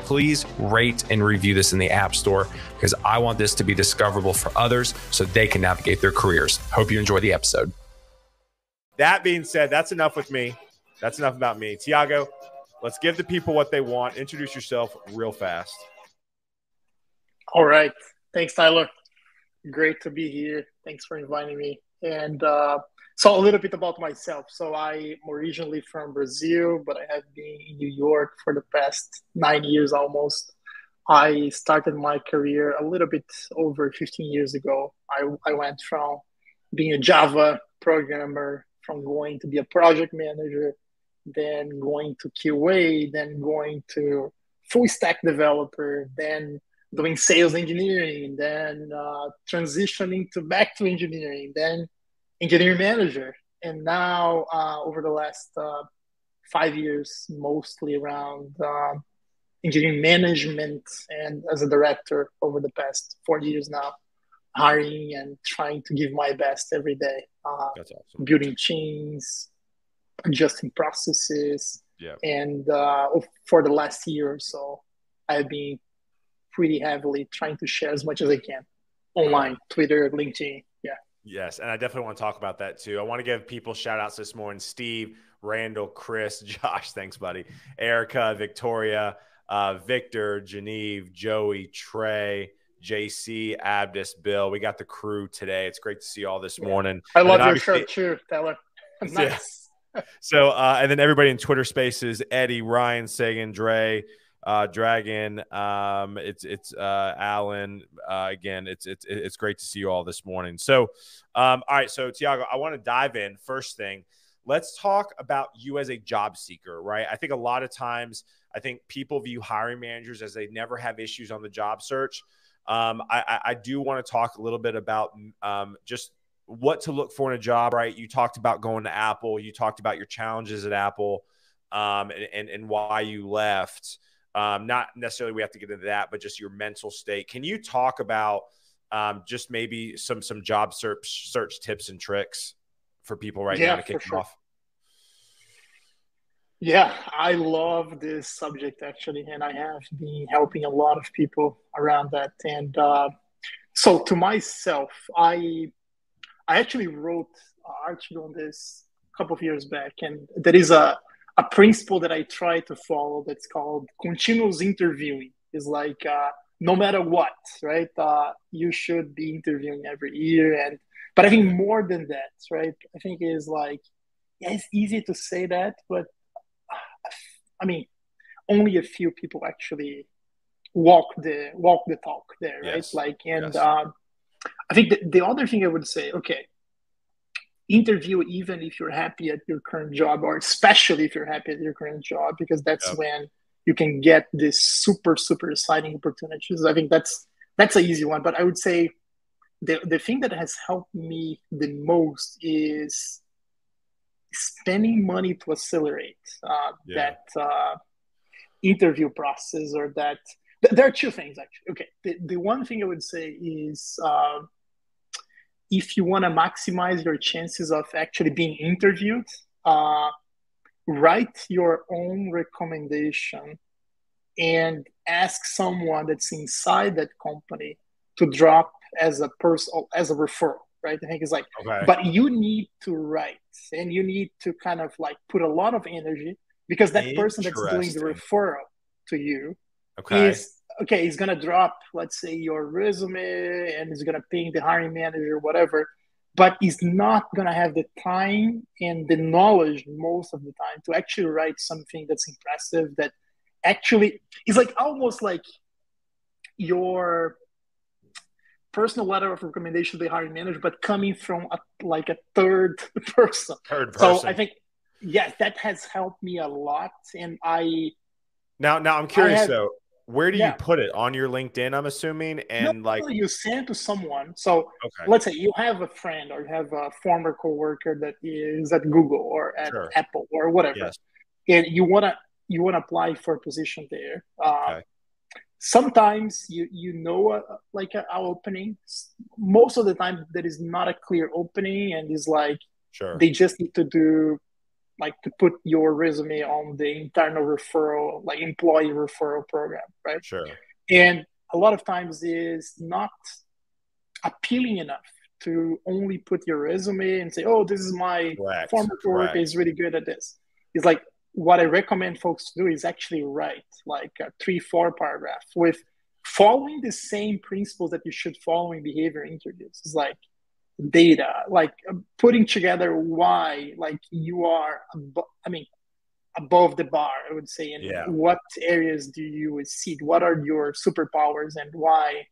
please rate and review this in the App Store because I want this to be discoverable for others so they can navigate their careers. Hope you enjoy the episode. That being said, that's enough with me. That's enough about me. Tiago, let's give the people what they want. Introduce yourself real fast. All right. Thanks, Tyler. Great to be here. Thanks for inviting me. And so a little bit about myself. So I'm originally from Brazil, but I have been in New York for the past 9 years almost. I started my career a little bit over 15 years ago. I went from being a Java programmer, from going to be a project manager, then going to QA, then going to full stack developer, then doing sales engineering, then transitioning to back to engineering, then engineering manager. And now over the last 5 years, mostly around engineering management and as a director over the past 4 years now, hiring and trying to give my best every day. That's awesome. Building teams, adjusting processes. Yeah. And for the last year or so, I've been pretty heavily trying to share as much as I can online, Twitter, LinkedIn. Yeah. Yes. And I definitely want to talk about that too. I want to give people shout outs this morning. Steve, Randall, Chris, Josh. Thanks, buddy. Erica, Victoria, Victor, Genevieve, Joey, Trey, JC, Abdus, Bill. We got the crew today. It's great to see you all this morning. I love your shirt too, Tyler. Nice. Yeah. So, and then everybody in Twitter spaces, Eddie, Ryan, Sagan, Dre, Dragon, Alan, again, it's great to see you all this morning. So, all right. So Tiago, I want to dive in. First thing, let's talk about you as a job seeker, right? I think a lot of times, I think people view hiring managers as they never have issues on the job search. I do want to talk a little bit about, just what to look for in a job, right? You talked about going to Apple, you talked about your challenges at Apple, and why you left. Not necessarily we have to get into that, but just your mental state. Can you talk about just maybe some job search tips and tricks for people right now to kick them off? Yeah, I love this subject, actually, and I have been helping a lot of people around that. And so to myself, I actually wrote an article on this a couple of years back, and there is a principle that I try to follow that's called continuous interviewing. Is like no matter what, right? You should be interviewing every year, but I think more than that, right? I think it is like, yeah, it's easy to say that, but I mean, only a few people actually walk the talk there, right? Yes. Like, and yes. I think the other thing I would say, okay, interview even if you're happy at your current job, or especially if you're happy at your current job, because that's when you can get these super, super exciting opportunities. I think that's an easy one. But I would say the thing that has helped me the most is spending money to accelerate that interview process, or that. There are two things, actually. Okay, the one thing I would say is, if you want to maximize your chances of actually being interviewed, write your own recommendation and ask someone that's inside that company to drop as a person, as a referral, right? I think it's like, okay. But you need to write, and you need to kind of like put a lot of energy, because that person that's doing the referral to you is he's going to drop, let's say, your resume, and he's going to ping the hiring manager, whatever, but he's not going to have the time and the knowledge most of the time to actually write something that's impressive, that actually, it's like almost like your personal letter of recommendation to the hiring manager, but coming from a third person. So I think, yes, that has helped me a lot. And I now I'm curious though, where do you put it on your LinkedIn? I'm assuming, and no, you send to someone. So let's say you have a friend or you have a former coworker that is at Google or at Apple or whatever, and you wanna apply for a position there. Sometimes you know an opening. Most of the time, there is not a clear opening, and it's like they just need to do to put your resume on the internal referral, employee referral program, right? Sure. And a lot of times, it's not appealing enough to only put your resume and say, "Oh, this is my former coworker is really good at this." It's like, what I recommend folks to do is actually write a 3-4 paragraph with following the same principles that you should follow in behavior interviews. It's like data, putting together why, you are, above the bar, I would say, and what areas do you exceed? What are your superpowers and why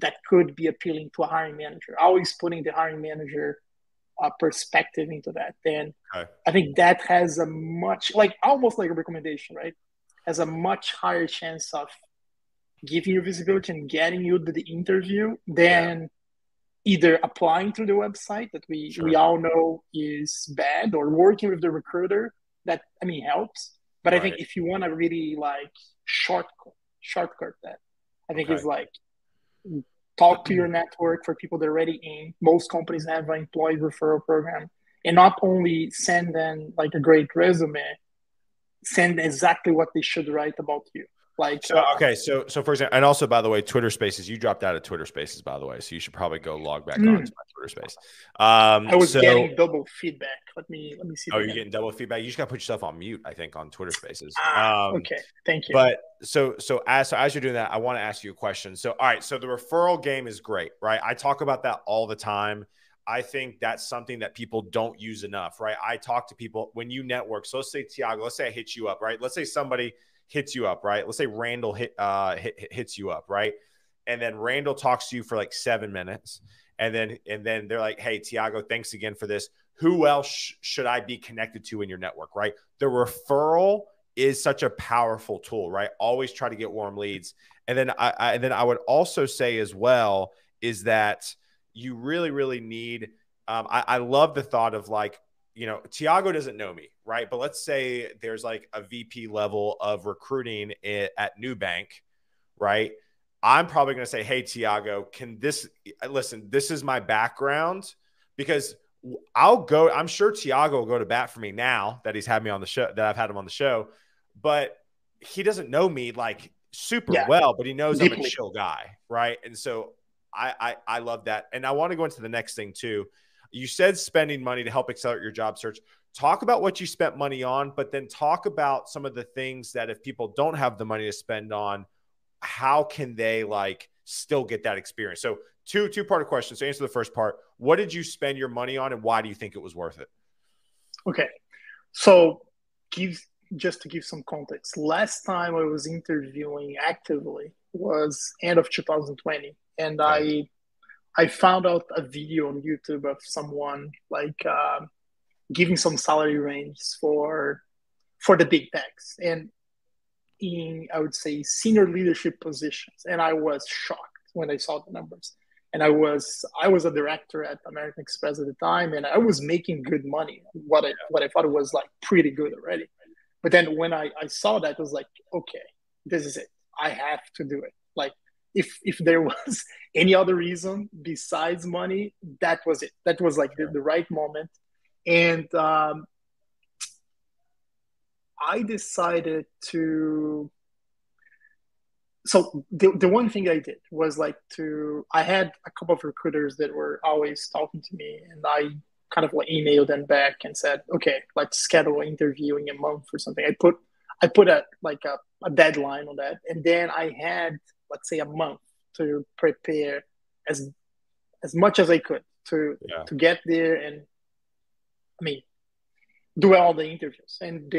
that could be appealing to a hiring manager? Always putting the hiring manager perspective into that, then I think that has a much almost a recommendation, right? Has a much higher chance of giving you visibility and getting you to the interview than either applying through the website that we all know is bad, or working with the recruiter that helps. But I think if you want to really shortcut that, I think it's talk to your network for people that are already in. Most companies have an employee referral program. And not only send them a great resume, send exactly what they should write about you. So for example, and also, by the way, Twitter Spaces, you dropped out of Twitter Spaces, by the way. So you should probably go log back on to my Twitter Space. I was getting double feedback. Let me see. Oh, you're getting double feedback. You just got to put yourself on mute, I think, on Twitter Spaces. Okay. Thank you. But so as you're doing that, I want to ask you a question. So, all right. So the referral game is great, right? I talk about that all the time. I think that's something that people don't use enough, right? I talk to people when you network. So let's say Tiago, let's say I hit you up, right? Let's say somebody hits you up, right? Let's say Randall hits you up, right? And then Randall talks to you for 7 minutes. And then they're like, "Hey, Tiago, thanks again for this. Who else should I be connected to in your network?" Right? The referral is such a powerful tool, right? Always try to get warm leads. And then I would also say as well is that you really, really need, I love the thought of Tiago doesn't know me, right? But let's say there's a VP level of recruiting at Nubank, right? I'm probably going to say, "Hey, Tiago, this is my background," because I'm sure Tiago will go to bat for me now that he's had me on the show, that I've had him on the show, but he doesn't know me super well, but he knows I'm a chill guy. Right. And so I love that. And I want to go into the next thing too. You said spending money to help accelerate your job search. Talk about what you spent money on, but then talk about some of the things that if people don't have the money to spend on, how can they still get that experience? So two-part question. So answer the first part. What did you spend your money on and why do you think it was worth it? Okay. So just to give some context, last time I was interviewing actively was end of 2020. And I found out a video on YouTube of someone giving some salary range for the big techs and in, I would say, senior leadership positions. And I was shocked when I saw the numbers. And I was a director at American Express at the time, and I was making good money. What I thought was pretty good already. But then when I saw that, I was like, okay, this is it. I have to do it. If there was any other reason besides money, that was it. That was the right moment. And I decided to, so the one thing I did was I had a couple of recruiters that were always talking to me, and I kind of emailed them back and said, okay, let's schedule an interview in a month or something. I put a deadline on that. And then I had, let's say, a month to prepare as much as I could to get there and do all the interviews. And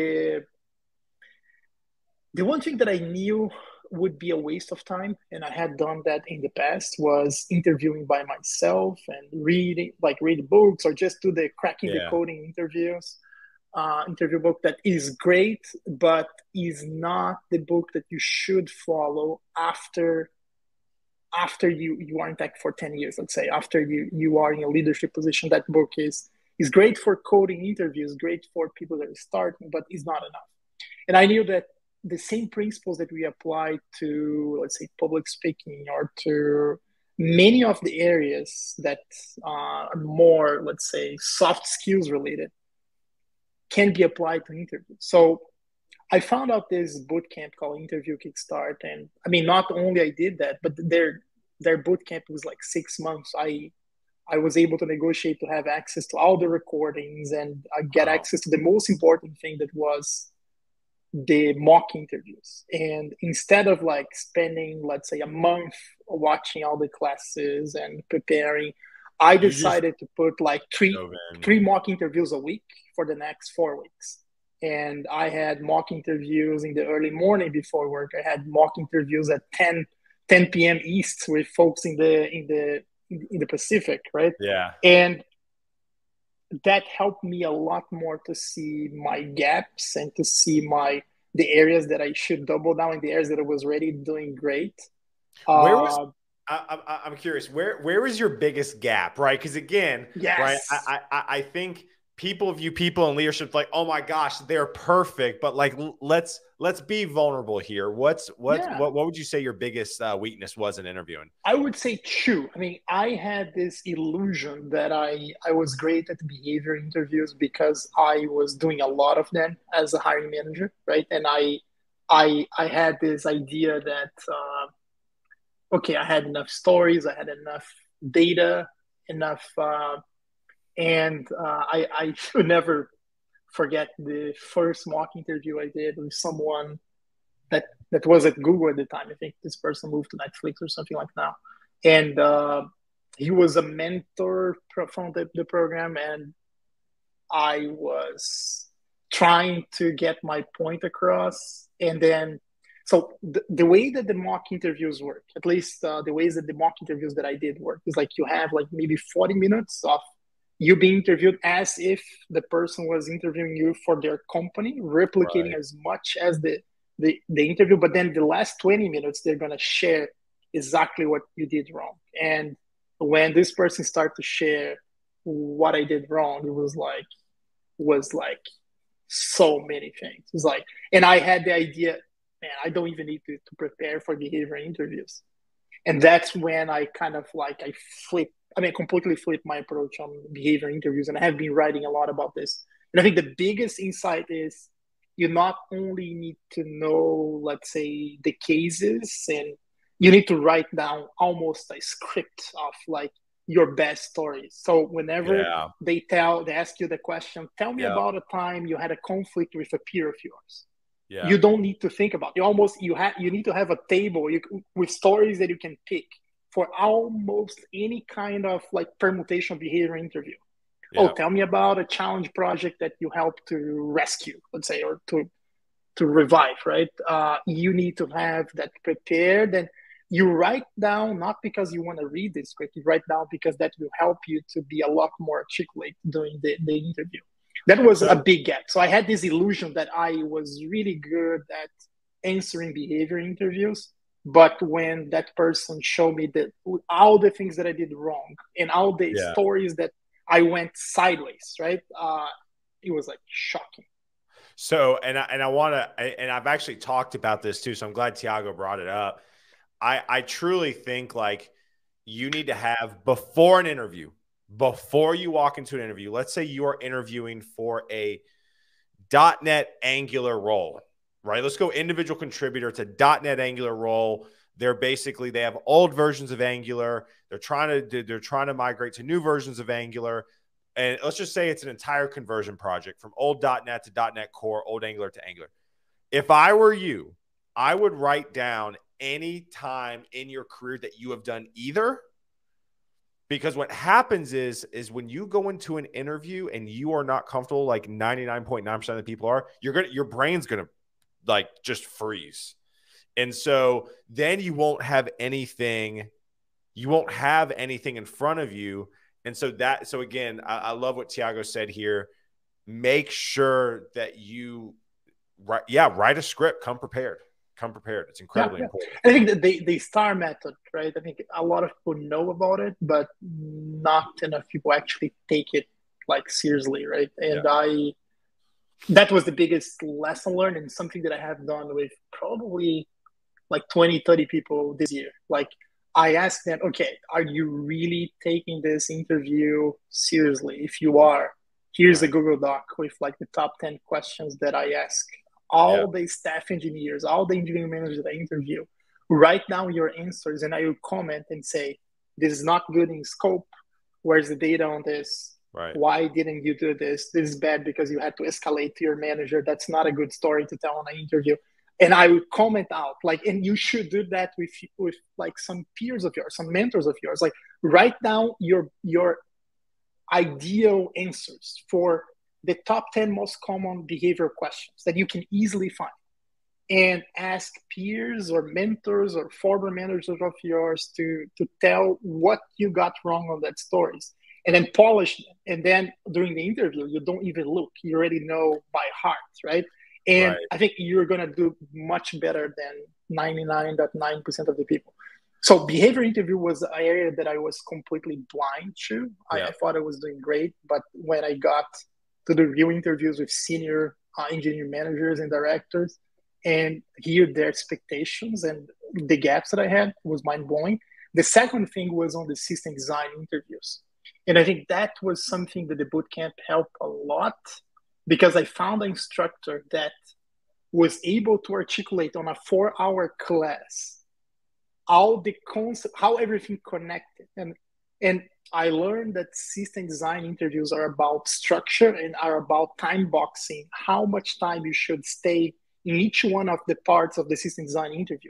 The one thing that I knew would be a waste of time, and I had done that in the past, was interviewing by myself and read books or just do the cracking the coding interviews. Interview book that is great, but is not the book that you should follow after you are in tech for 10 years, let's say, after you are in a leadership position. That book is great for coding interviews, great for people that are starting, but is not enough. And I knew that the same principles that we apply to, let's say, public speaking or to many of the areas that are more, let's say, soft skills related, can be applied to interviews. So I found out this bootcamp called Interview Kickstart. And I mean, not only I did that, but their bootcamp was like 6 months. I was able to negotiate to have access to all the recordings and get access to the most important thing, that was the mock interviews. And instead of like spending, let's say, a month watching all the classes and preparing, I decided to put like three mock interviews a week for the next 4 weeks. And I had mock interviews in the early morning before work. I had mock interviews at 10 p.m. East with folks in the Pacific, right? Yeah. And that helped me a lot more to see my gaps and to see the areas that I should double down in, the areas that I was already doing great. Where was... I'm curious, where is your biggest gap, right? Because again, right, I think people view people in leadership like, oh my gosh, they're perfect, but like let's be vulnerable here. What would you say your biggest weakness was in interviewing? I would say true. I mean, I had this illusion that I was great at behavior interviews because I was doing a lot of them as a hiring manager, right? And I had this idea that okay, I had enough stories, I had enough data, and I should never forget the first mock interview I did with someone that was at Google at the time. I think this person moved to Netflix or something like now. And he was a mentor from the program, and I was trying to get my point across. And then so the way that the mock interviews work, at least the ways that the mock interviews that I did work, is like you have like maybe 40 minutes of you being interviewed as if the person was interviewing you for their company, replicating as much as the interview. But then the last 20 minutes, they're going to share exactly what you did wrong. And when this person started to share what I did wrong, it was like so many things. It's like, and I had the idea, man, I don't even need to prepare for behavior interviews. And that's when I kind of like, completely flipped my approach on behavior interviews. And I have been writing a lot about this. And I think the biggest insight is you not only need to know, let's say, the cases, and you need to write down almost a script of like your best stories. So whenever they ask you the question, tell me about a time you had a conflict with a peer of yours. Yeah. You don't need to think about it. You need to have a table with stories that you can pick for almost any kind of like permutation behavior interview. Yeah. Oh, tell me about a challenge project that you helped to rescue, let's say, or to revive, right? You need to have that prepared, and you write down not because you want to read this script. You write down because that will help you to be a lot more articulate during the interview. That was a big gap. So I had this illusion that I was really good at answering behavior interviews. But when that person showed me that all the things that I did wrong and all the stories that I went sideways, right? It was like shocking. So, and I've actually talked about this too, so I'm glad Tiago brought it up. I truly think like you need to have before an interview, before you walk into an interview, let's say you are interviewing for a .NET Angular role, right? Let's go individual contributor to .NET Angular role. They have old versions of Angular. They're trying to migrate to new versions of Angular. And let's just say it's an entire conversion project from old .NET to .NET Core, old Angular to Angular. If I were you, I would write down any time in your career that you have done either. Because what happens is when you go into an interview and you are not comfortable, like 99.9% of the people are, your brain's going to like just freeze. And so then you won't have anything, in front of you. And so that, so again, I love what Tiago said here. Make sure that you write, write a script, come prepared. It's incredibly important. I think that the STAR method, right? I think a lot of people know about it, but not enough people actually take it like seriously, right? And that was the biggest lesson learned, and something that I have done with probably like 20, 30 people this year. Like I asked them, okay, are you really taking this interview seriously? If you are, here's a Google Doc with like the top 10 questions that I ask all the staff engineers, all the engineering managers that I interview. Write down your answers, and I will comment and say, this is not good in scope. Where's the data on this? Right. Why didn't you do this? This is bad because you had to escalate to your manager. That's not a good story to tell on an interview. And I would comment out, like, and you should do that with like some peers of yours, some mentors of yours. Like, write down your ideal answers for the top 10 most common behavior questions that you can easily find, and ask peers or mentors or former managers of yours to tell what you got wrong on that stories, and then polish them. And then during the interview, you don't even look, you already know by heart, right? And I think you're going to do much better than 99.9% of the people. So behavior interview was an area that I was completely blind to. I thought I was doing great. But when I got to the real interviews with senior engineering managers and directors and hear their expectations and the gaps that I had, was mind-blowing. The second thing was on the system design interviews. And I think that was something that the bootcamp helped a lot, because I found an instructor that was able to articulate on a 4-hour class all the concept, how everything connected. And I learned that system design interviews are about structure and are about time boxing, how much time you should stay in each one of the parts of the system design interview.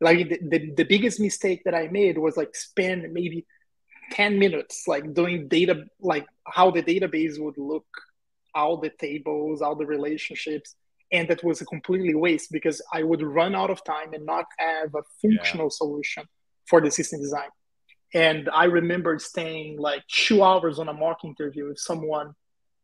Like the biggest mistake that I made was like spend maybe 10 minutes, like doing data, like how the database would look, all the tables, all the relationships. And that was a completely waste, because I would run out of time and not have a functional solution for the system design. And I remember staying like 2 hours on a mock interview with someone,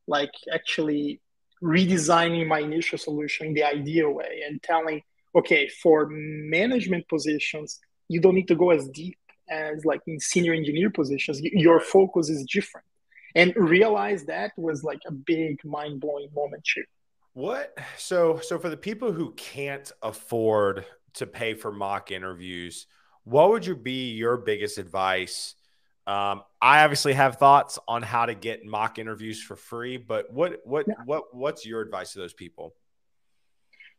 like actually redesigning my initial solution in the ideal way and telling, okay, for management positions, you don't need to go as deep as like in senior engineer positions. Your focus is different. And realize that was like a big mind-blowing moment too. What? So for the people who can't afford to pay for mock interviews, what would be your biggest advice? I obviously have thoughts on how to get mock interviews for free, but what's your advice to those people?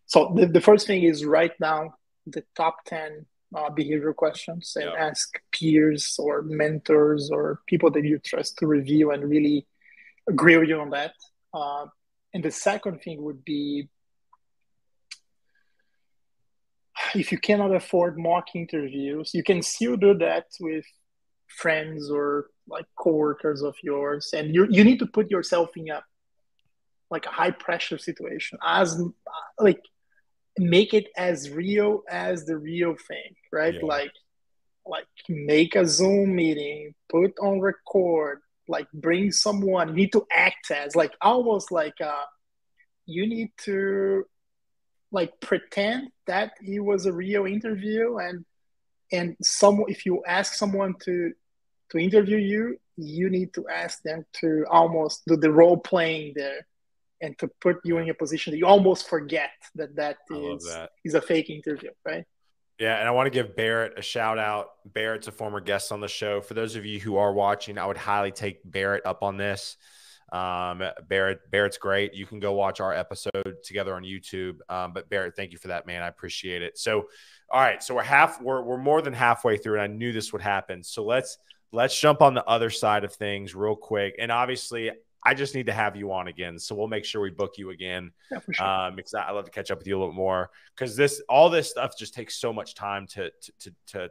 So the first thing is write down the top 10 behavioral questions and ask peers or mentors or people that you trust to review and really grill you on that. And the second thing would be, if you cannot afford mock interviews, you can still do that with friends or like coworkers of yours. And you need to put yourself in a high pressure situation, as like make it as real as the real thing, right? Yeah. Like make a Zoom meeting, put on record, like bring someone. You need to act as like almost like you need to like pretend that it was a real interview, and some, if you ask someone to interview you, you need to ask them to almost do the role playing there, and to put you in a position that you almost forget that is a fake interview, right? Yeah, and I want to give Barrett a shout out. Barrett's a former guest on the show. For those of you who are watching, I would highly take Barrett up on this. Barrett's great. You can go watch our episode together on YouTube. But Barrett, thank you for that, man. I appreciate it. So, all right. So we're more than halfway through, and I knew this would happen. So let's jump on the other side of things real quick. And obviously, I just need to have you on again. So we'll make sure we book you again. Yeah, for sure. Because I love to catch up with you a little bit more, because all this stuff just takes so much time to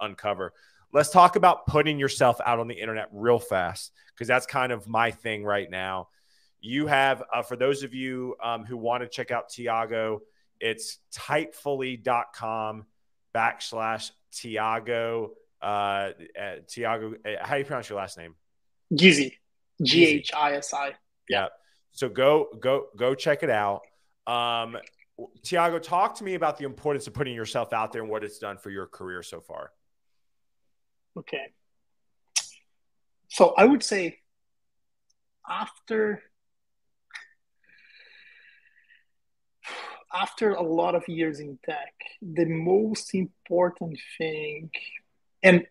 uncover. Let's talk about putting yourself out on the internet real fast, because that's kind of my thing right now. You have, for those of you who want to check out Tiago, It's typefully.com/Tiago. Tiago, how do you pronounce your last name? Ghisi. Ghisi. Yeah. So go check it out. Tiago, talk to me about the importance of putting yourself out there and what it's done for your career so far. Okay. So I would say after a lot of years in tech, the most important thing, and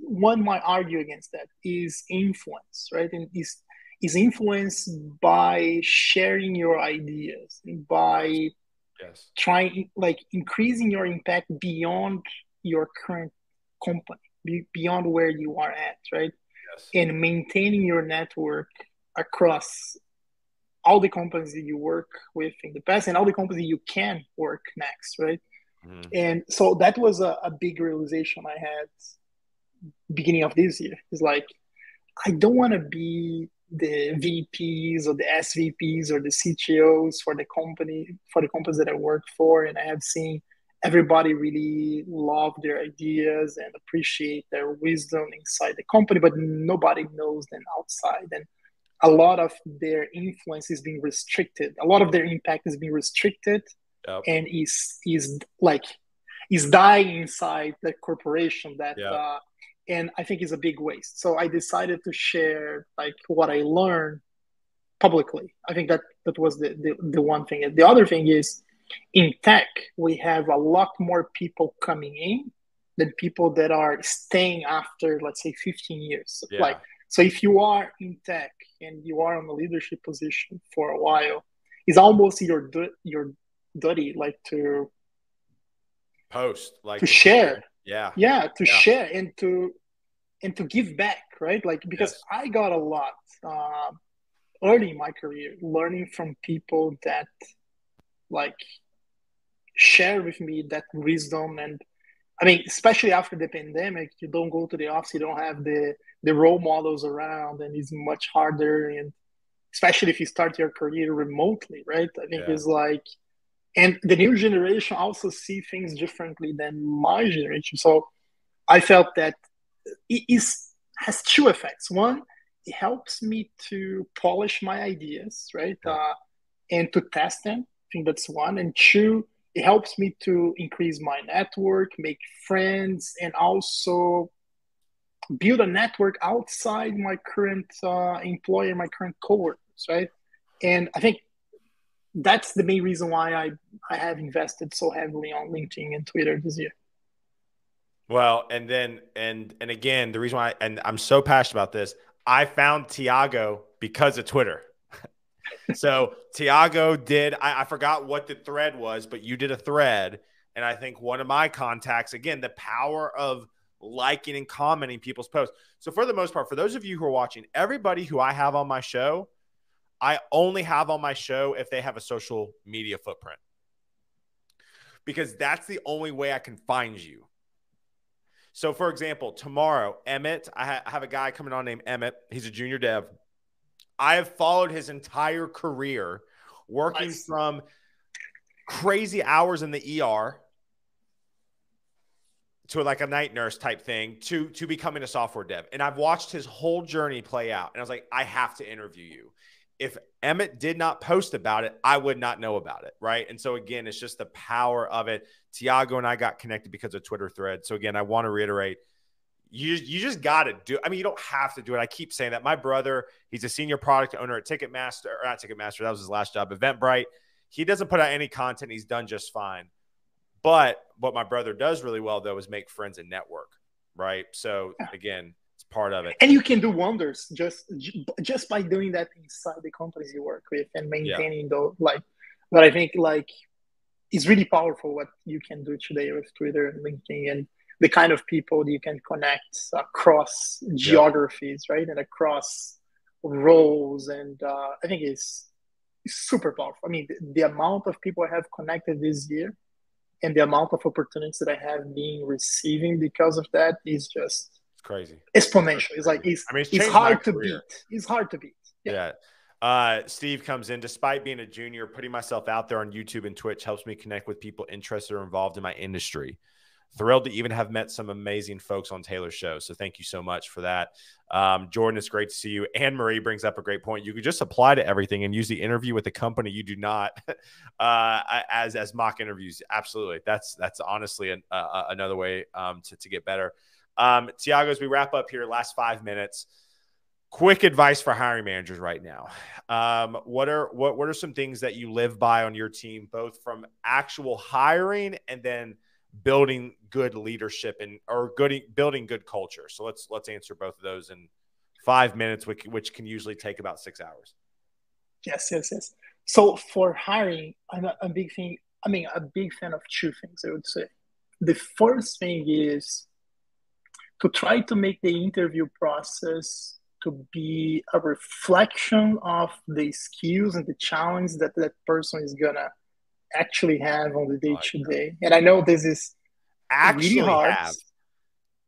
one might argue against that, is influence, right? And is influenced by sharing your ideas, by trying, like, increasing your impact beyond your current company, beyond where you are at, right? Yes. And maintaining your network across all the companies that you work with in the past and all the companies you can work next, right? Mm-hmm. And so that was a big realization I had beginning of this year. It's like, I don't want to be the VPs or the SVPs or the CTOs for the companies that I work for. And I have seen everybody really love their ideas and appreciate their wisdom inside the company, but nobody knows them outside. And a lot of their influence is being restricted. A lot of their impact is being restricted, and is dying inside the corporation that, and I think it's a big waste. So I decided to share like what I learned publicly. I think that was the one thing. And the other thing is, in tech, we have a lot more people coming in than people that are staying after, let's say, 15 years. Yeah. Like, so if you are in tech and you are on a leadership position for a while, it's almost your duty, like, to post, like, to share. Yeah. Yeah. Share and to give back, right? Like, because I got a lot early in my career, learning from people that, like, share with me that wisdom. And I mean, especially after the pandemic, you don't go to the office, you don't have the role models around, and it's much harder. And especially if you start your career remotely, right? I think it's like, and the new generation also see things differently than my generation. So I felt that it has two effects. One, it helps me to polish my ideas, right? And to test them. I think that's one. And two, it helps me to increase my network, make friends, and also build a network outside my current employer, my current coworkers, right? And I think that's the main reason why I have invested so heavily on LinkedIn and Twitter this year. Well, and then, and again, the reason why, and I'm so passionate about this, I found Tiago because of Twitter. So Tiago did, I forgot what the thread was, but you did a thread. And I think one of my contacts, again, the power of liking and commenting people's posts. So for the most part, for those of you who are watching, everybody who I have on my show, I only have on my show if they have a social media footprint, because that's the only way I can find you. So for example, tomorrow, Emmett, I have a guy coming on named Emmett. He's a junior dev. I have followed his entire career, working from crazy hours in the ER to like a night nurse type thing to becoming a software dev. And I've watched his whole journey play out. And I was like, I have to interview you. If Emmett did not post about it, I would not know about it, right? And so again, it's just the power of it. Tiago and I got connected because of Twitter thread. So again, I want to reiterate, you just got to do it. I mean, you don't have to do it. I keep saying that. My brother, he's a senior product owner at Ticketmaster, or not Ticketmaster, that was his last job, Eventbrite. He doesn't put out any content. He's done just fine. But what my brother does really well, though, is make friends and network, right? So again, part of it, and you can do wonders just by doing that inside the companies you work with and maintaining those, like, but I think, like, it's really powerful what you can do today with Twitter and LinkedIn and the kind of people that you can connect across geographies, right, and across roles. And I think it's super powerful. I mean, the amount of people I have connected this year and the amount of opportunities that I have been receiving because of that is just crazy, exponential. It's like, it's hard to beat. It's hard to beat. Yeah. Steve comes in, despite being a junior, putting myself out there on YouTube and Twitch helps me connect with people interested or involved in my industry. Thrilled to even have met some amazing folks on Taylor's show. So thank you so much for that. Jordan, it's great to see you. Anne Marie brings up a great point. You could just apply to everything and use the interview with the company you do not as mock interviews. Absolutely. That's honestly another way to get better. Tiago, as we wrap up here, last 5 minutes, quick advice for hiring managers right now. What are some things that you live by on your team, both from actual hiring and then building good leadership building good culture? So let's answer both of those in 5 minutes, which can usually take about 6 hours. Yes. So for hiring, a big fan of two things, I would say. The first thing is to try to make the interview process to be a reflection of the skills and the challenge that that person is going to actually have on the day-to-day. And I know this is really hard.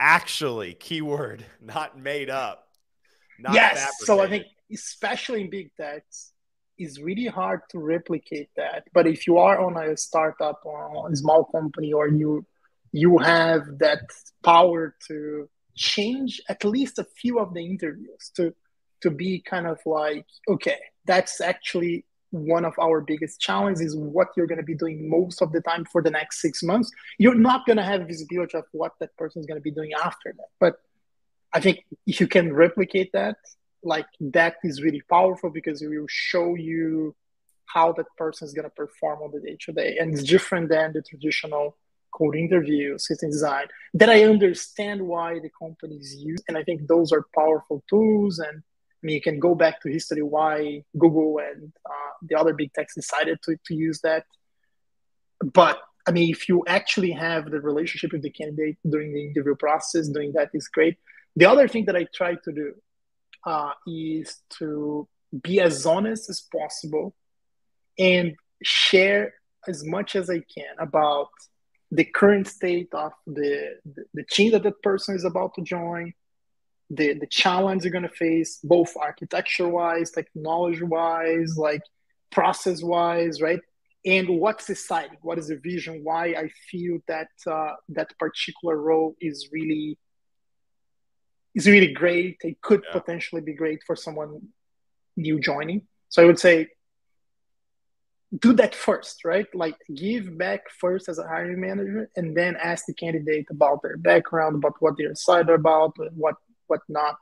Actually, keyword, not made up. So I think especially in big techs, it's really hard to replicate that. But if you are on a startup or a small company, or you have that power to change at least a few of the interviews to be kind of like, okay, that's actually one of our biggest challenges, is what you're going to be doing most of the time for the next 6 months. You're not going to have visibility of what that person is going to be doing after that. But I think if you can replicate that, like, that is really powerful, because it will show you how that person is going to perform on the day-to-day. And it's different than the traditional code interview, system design, that I understand why the companies use. And I think those are powerful tools. And I mean, you can go back to history, why Google and the other big techs decided to use that. But I mean, if you actually have the relationship with the candidate during the interview process, doing that is great. The other thing that I try to do is to be as honest as possible and share as much as I can about the current state of the team that that person is about to join, the challenge you're going to face, both architecture-wise, technology-wise, like process-wise, right? And what's exciting? What is the vision? Why I feel that that particular role is really great. It could potentially be great for someone new joining. So I would say, do that first, right? Like, give back first as a hiring manager, and then ask the candidate about their background, about what they're excited about, what not.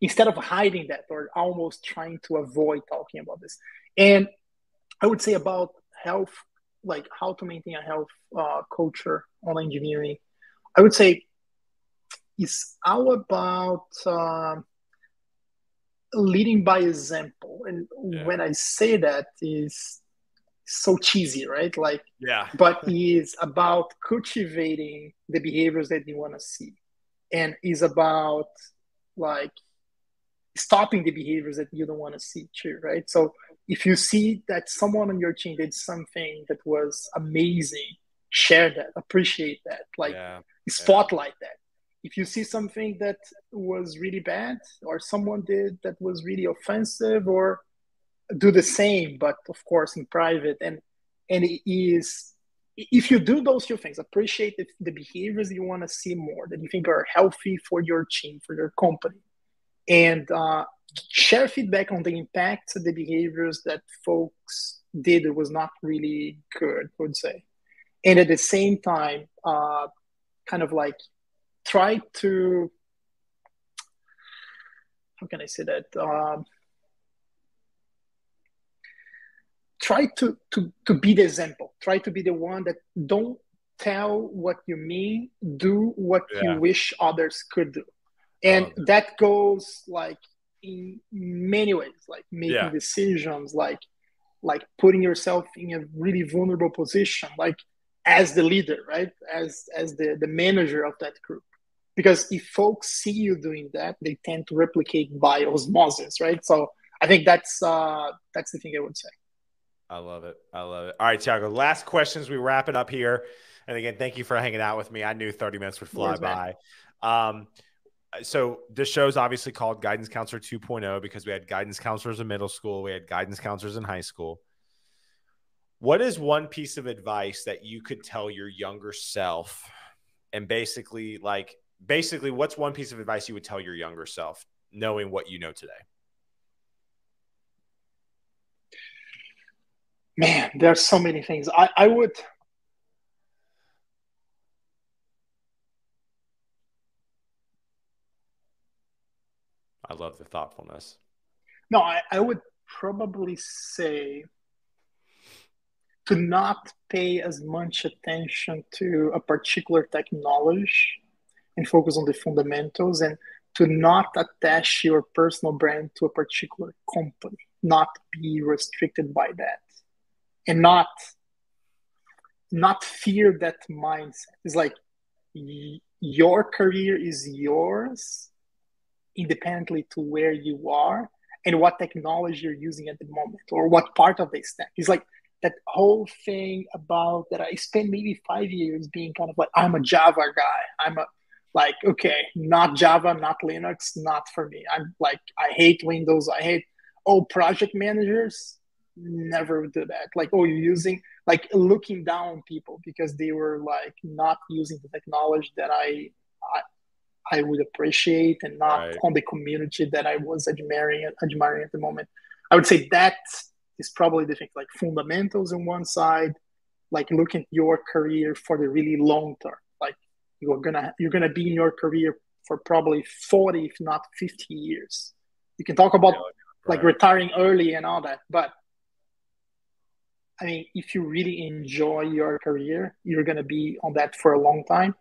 Instead of hiding that or almost trying to avoid talking about this. And I would say about health, like how to maintain a health culture on engineering, I would say it's all about leading by example. And when I say that, is so cheesy, right? Like, but it's about cultivating the behaviors that you want to see, and is about like stopping the behaviors that you don't want to see too, right? So if you see that someone on your team did something that was amazing, share that, appreciate that, spotlight that. If you see something that was really bad, or someone did that was really offensive, or do the same, but of course in private. And it is, if you do those two things, appreciate the behaviors you want to see more, that you think are healthy for your team, for your company, and share feedback on the impact of the behaviors that folks did that was not really good, I would say. And at the same time, kind of like, try to, how can I say that? Try to be the example. Try to be the one that don't tell what you mean, do what you wish others could do. And that goes like in many ways, like making decisions, like putting yourself in a really vulnerable position, like as the leader, right? As the manager of that group. Because if folks see you doing that, they tend to replicate by osmosis, right? So I think that's the thing I would say. I love it. All right, Tiago, last questions. We wrap it up here. And again, thank you for hanging out with me. I knew 30 minutes would fly by. So this show is obviously called Guidance Counselor 2.0 because we had guidance counselors in middle school. We had guidance counselors in high school. What is one piece of advice that you could tell your younger self? And basically, like, what's one piece of advice you would tell your younger self knowing what you know today? Man, there's so many things. I would... I love the thoughtfulness. No, I would probably say to not pay as much attention to a particular technology and focus on the fundamentals, and to not attach your personal brand to a particular company, not be restricted by that, and not fear that mindset. It's like your career is yours, independently to where you are and what technology you're using at the moment, or what part of the stack. It's like that whole thing about that I spent maybe 5 years being kind of like, I'm a Java guy. Okay, not Java, not Linux, not for me. I'm like, I hate Windows. I hate, oh, project managers never do that. Like, oh, you're using, like looking down on people because they were like not using the technology that I would appreciate, and not right. on the community that I was admiring at the moment. I would say that is probably the thing, like fundamentals on one side, like looking at your career for the really long term. Like you're gonna be in your career for probably 40, if not 50 years. You can talk about like retiring early and all that, but I mean, if you really enjoy your career, you're gonna be on that for a long time.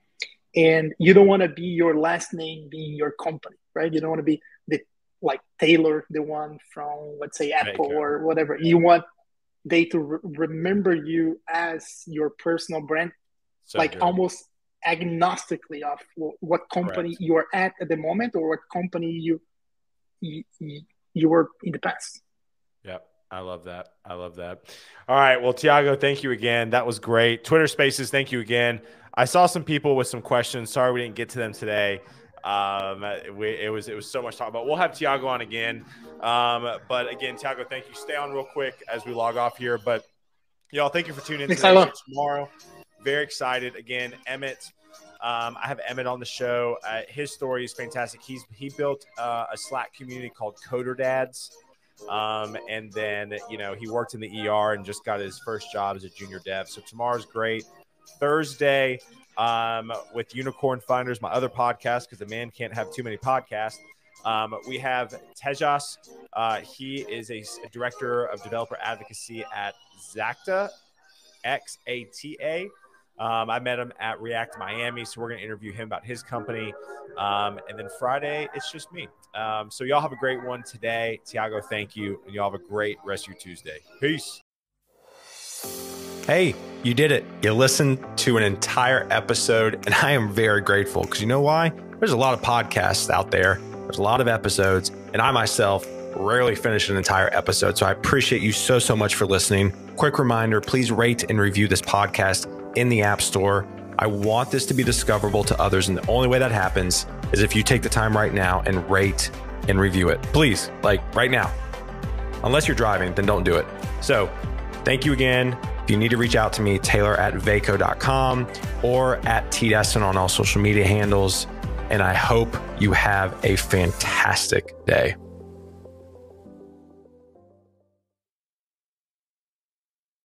And you don't want to be your last name being your company, right? You don't want to be the like Taylor, the one from, let's say, Apple or whatever. You want they to remember you as your personal brand, so like almost agnostically of what company you are at the moment, or what company you were in the past. Yeah. I love that. I love that. All right. Well, Tiago, thank you again. That was great. Twitter Spaces, thank you again. I saw some people with some questions. Sorry we didn't get to them today. It was so much talk about. We'll have Tiago on again. But again, Tiago, thank you. Stay on real quick as we log off here. But y'all, thank you for tuning in tomorrow. Very excited. Again, Emmett. I have Emmett on the show. His story is fantastic. He built a Slack community called Coder Dads. And then, you know, he worked in the ER and just got his first job as a junior dev. So tomorrow's great. Thursday, with Unicorn Finders, my other podcast, because the man can't have too many podcasts. We have Tejas. He is a director of developer advocacy at Zakta, X-A-T-A. I met him at React Miami, so we're going to interview him about his company. And then Friday, it's just me. So y'all have a great one today. Tiago, thank you. And y'all have a great rest of your Tuesday. Peace. Hey, you did it. You listened to an entire episode, and I am very grateful, because you know why? There's a lot of podcasts out there. There's a lot of episodes, and I myself rarely finish an entire episode. So I appreciate you so, so much for listening. Quick reminder, please rate and review this podcast in the App Store. I want this to be discoverable to others, and the only way that happens is if you take the time right now and rate and review it. Please, like right now. Unless you're driving, then don't do it. So thank you again. If you need to reach out to me, Taylor@vaco.com or at Tejas on all social media handles. And I hope you have a fantastic day.